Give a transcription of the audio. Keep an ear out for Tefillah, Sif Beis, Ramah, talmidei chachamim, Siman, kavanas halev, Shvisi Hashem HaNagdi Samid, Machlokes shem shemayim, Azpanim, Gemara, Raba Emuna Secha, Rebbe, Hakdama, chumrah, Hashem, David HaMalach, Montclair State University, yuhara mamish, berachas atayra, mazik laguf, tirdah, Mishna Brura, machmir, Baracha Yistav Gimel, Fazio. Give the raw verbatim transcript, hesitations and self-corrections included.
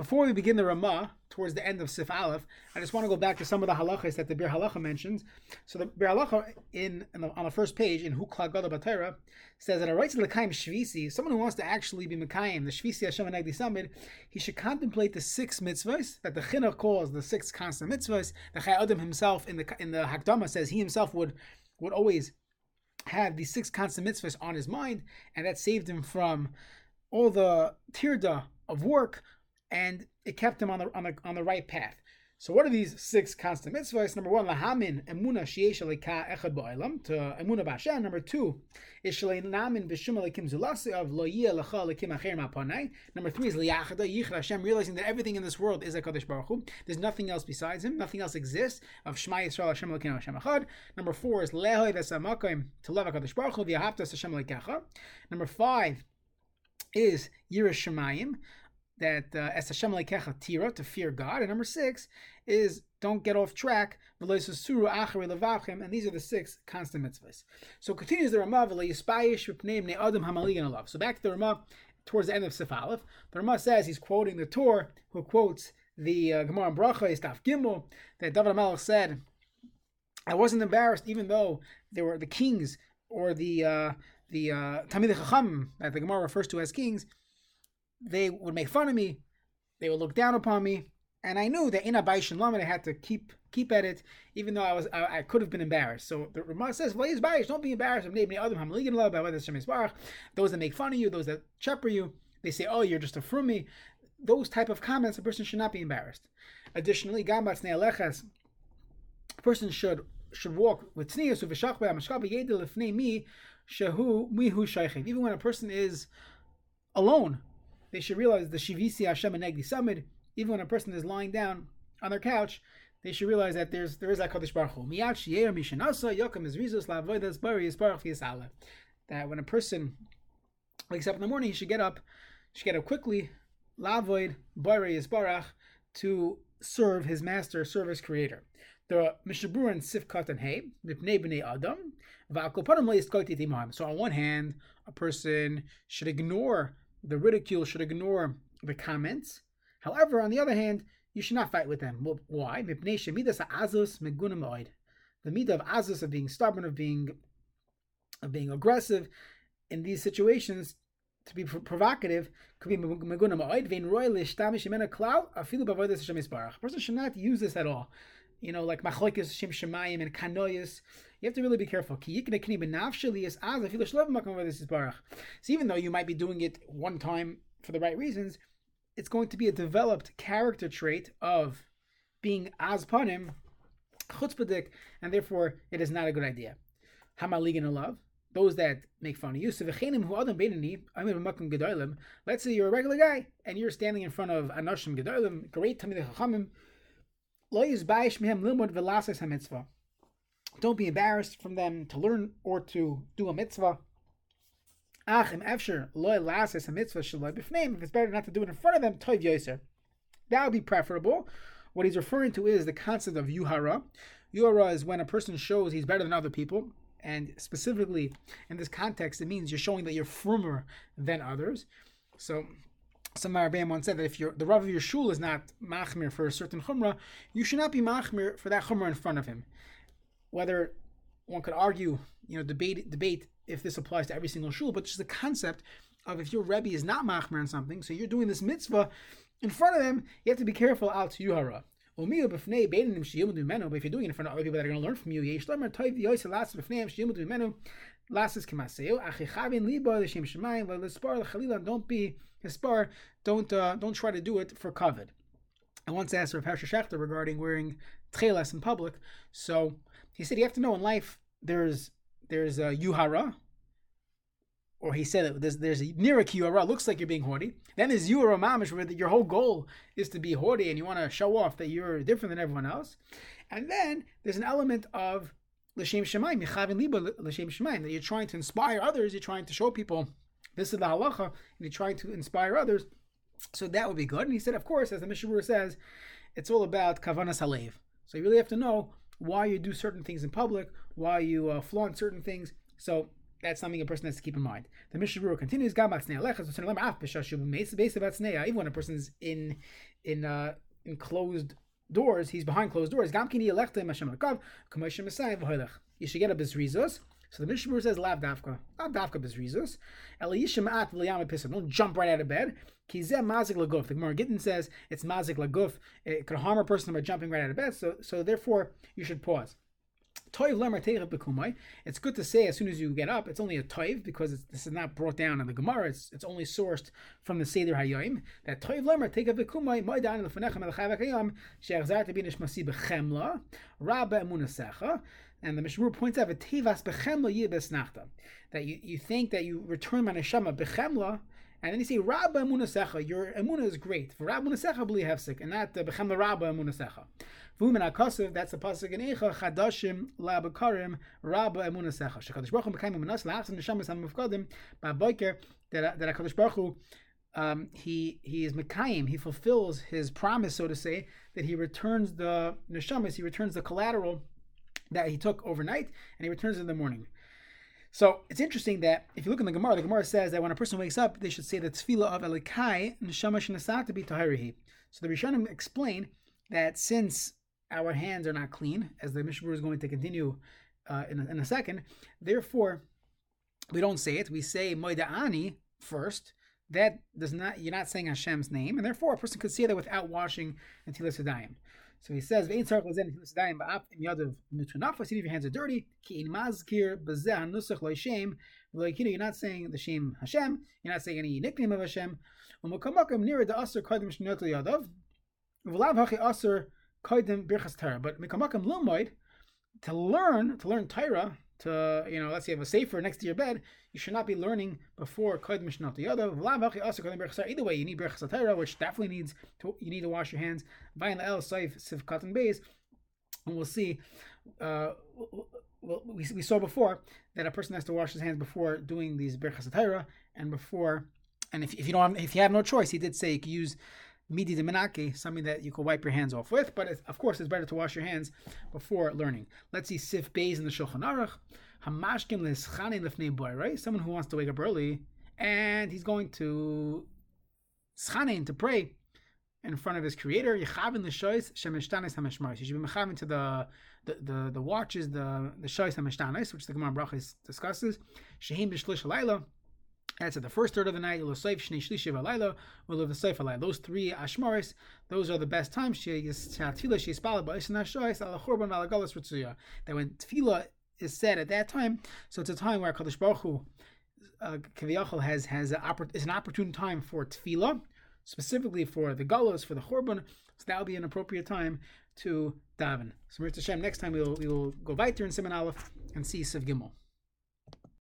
Before we begin the Ramah, towards the end of Sif Aleph, I just want to go back to some of the halachas that the Bi'ur Halacha mentions. So the Bi'ur Halacha in, in the, on the first page in Hukla Gada Batera says that a right to the Kaim Shvisi, someone who wants to actually be Mekayim, the Shvisi Hashem HaNagdi Samid, he should contemplate the six mitzvahs that the Chinuch calls the six constant mitzvahs. The Chay Adam himself in the in the Hakdama says he himself would would always have these six constant mitzvahs on his mind, and that saved him from all the tirdah of work, and it kept him on the on the on the right path. So what are these six constant mitzvahs? Number one, lahamin emuna sheyesh leika echad ba'olam, to emuna b'Hashem. Number two is shlei namin b'shum alekim zulasi of lo yeh lecha alekim acher ma'panai. Number three is liyachada yichad Hashem, realizing that everything in this world is a Kadosh Baruch Hu. There's nothing else besides Him. Nothing else exists. Of shema yisrael Hashem alekim Hashem echad. Number four is lehoid esamakim, to love a Kadosh Baruch Hu v'yahavta Hashem leikecha. Number five is yiras shemayim, that as Hashem leikecha tira, to fear God. And number six is don't get off track, and these are the six constant mitzvahs. So continues the Ramah, so back to the Ramah towards the end of Sif Aleph. The Ramah says, he's quoting the Torah, who quotes the uh, Gemara and Baracha Yistav Gimel, that David HaMalach said, I wasn't embarrassed even though there were the kings, or the uh, the uh, talmidei chachamim, that the Gemara refers to as kings. They would make fun of me, they would look down upon me, and I knew that in a baishin lamed I had to keep keep at it, even though I was I, I could have been embarrassed. So the Ramah says, don't be embarrassed. Those that make fun of you, those that chopper you, they say, oh, you're just a frumi. Those type of comments, a person should not be embarrassed. Additionally, a person should should walk with tznius, even when a person is alone. They should realize the Shvisi Hashem HaNagdi Samid. Even when a person is lying down on their couch, they should realize that there's there is a Kadosh Baruch Hu. That when a person wakes up in the morning, he should get up, should get up quickly, lavoid barei yisbarach, to serve his master, serve his creator. The Mishna Brura and Sif Katan Hay Mipnei Bnei Adam Va'akopanim LeYiskoti Timahim. So on one hand, a person should ignore the ridicule, should ignore the comments. However, on the other hand, you should not fight with them. Why? The midah of azus, of being stubborn, of being of being aggressive in these situations, to be provocative, could be meguna ma'od. A person should not use this at all. You know, like machlokes shem shemayim and kanoyes. You have to really be careful. So even though you might be doing it one time for the right reasons, it's going to be a developed character trait of being Azpanim, Chutzpedik, and therefore it is not a good idea. Those that make fun of you. Let's say you're a regular guy and you're standing in front of anashim gedolim, great talmidei chachamim. Don't be embarrassed from them to learn or to do a mitzvah. Ach, im efshir lo elases a mitzvah shelo b'fneim. If it's better not to do it in front of them, toiv yoser. That would be preferable. What he's referring to is the concept of yuhara. Yuhara is when a person shows he's better than other people, and specifically in this context, it means you're showing that you're frumer than others. So, some Raba Emuna Secha said that if you're, the Rav of your shul is not machmir for a certain chumrah, you should not be machmir for that chumrah in front of him. Whether one could argue, you know, debate debate if this applies to every single shul, but just the concept of if your Rebbe is not machmer on something, so you're doing this mitzvah in front of them, you have to be careful out to yuhara. But if you're doing it in front of other people that are going to learn from you, don't be hispar, don't uh, don't try to do it for kavod. I once asked Rav Shechter regarding wearing tchelas in public, so he said you have to know in life there's there's a yuhara, or he said that there's there's a nirek yuhara, looks like you're being haughty. Then there's yuhara mamish, where your whole goal is to be haughty and you want to show off that you're different than everyone else. And then there's an element of l'shem shemayim, yichavin libo l'shem shemayim, that you're trying to inspire others, you're trying to show people this is the halacha, and you're trying to inspire others. So that would be good. And he said, of course, as the Mishna Brura says, it's all about kavanas halev. So you really have to know why you do certain things in public, why you uh, flaunt certain things. So That's something a person has to keep in mind. The Mishna Brura continues, even when a person's in in uh, enclosed doors, he's behind closed doors. You should get a bezrizos. So the Mishna Brura says, Lav davka, Lav davka bezrizos. Don't jump right out of bed. The Gemara Gittin says it's mazik laguf. It could harm a person by jumping right out of bed. So, so therefore, you should pause. It's good to say as soon as you get up. It's only a toiv because it's, this is not brought down in the Gemara. It's, it's only sourced from the Seder Hayoim. That toiv lemer teikav bekumai moedan lefanechem elchayvak hayom she'achzar tebinish masi bechemla Raba Emuna Secha. And the Mishna Brura points out v'tevas bechemla yibes nachta, that you you think that you return my neshama bechemla. And then you say, Raba Emuna Secha, your Emuna is great. For Raba Emuna Secha, b'li hefsek, and not B'chem Raba Emuna Secha. V'umen HaKosov, that's the Pasuk in Eicha, Chadashim Labakarim, Raba Emuna Secha. Shekadosh Baruch Hu Mekayim Emanas, La'achzim Neshamas HaMufkadim, Ba'boiker, that HaKadosh Baruch Hu, um, he, he is Mekayim, he fulfills his promise, so to say, that he returns the Neshamas, he returns the collateral that he took overnight, and he returns in the morning. So it's interesting that if you look in the Gemara, the Gemara says that when a person wakes up, they should say the tefillah of Elikai neshama shenasata bi tahirihi. So the Rishonim explain that since our hands are not clean, as the Mishna Brura is going to continue uh, in, a, in a second, therefore we don't say it. We say moida'ani first. That does not, you're not saying Hashem's name, and therefore a person could say that without washing tilas yadayim. So he says, even if your hands are dirty, you're not saying the shame Hashem, you're not saying any nickname of Hashem. But to learn, to learn Torah, to, you know, let's say you have a sefer next to your bed, you should not be learning before Kaim Shvisi. Either way, you need berachas atayra, which definitely needs to, you need to wash your hands. And we'll see, uh, we, we saw before that a person has to wash his hands before doing these berachas atayra, and before, and if, if you don't, have, if you have no choice, he did say you could use midi de menake, something that you can wipe your hands off with, but it's, of course it's better to wash your hands before learning. Let's see Sif Beis in the Shulchan Aruch. Hamashkim le'schane lefnei boy, right? Someone who wants to wake up early, and he's going to schane, to pray in front of his Creator. Yechavin l'shois shemeshtanis hameshmaris. You should be mechavin to the the the, the watches, the the shois hameshtanis, which the Gemara Brachos discusses. Shehim b'shlish halayla. That's at the first third of the night. Those three Ashmaris, those are the best times. That when Tefillah is said at that time, so it's a time where Kadosh Baruch Hu uh, Kaviyachal has, has a, it's an opportune time for Tefillah, specifically for the Galos, for the Chorban, so that will be an appropriate time to daven. So Mirat Hashem, next time we will, we will go weiter in Siman Aleph and see Siv Gimel.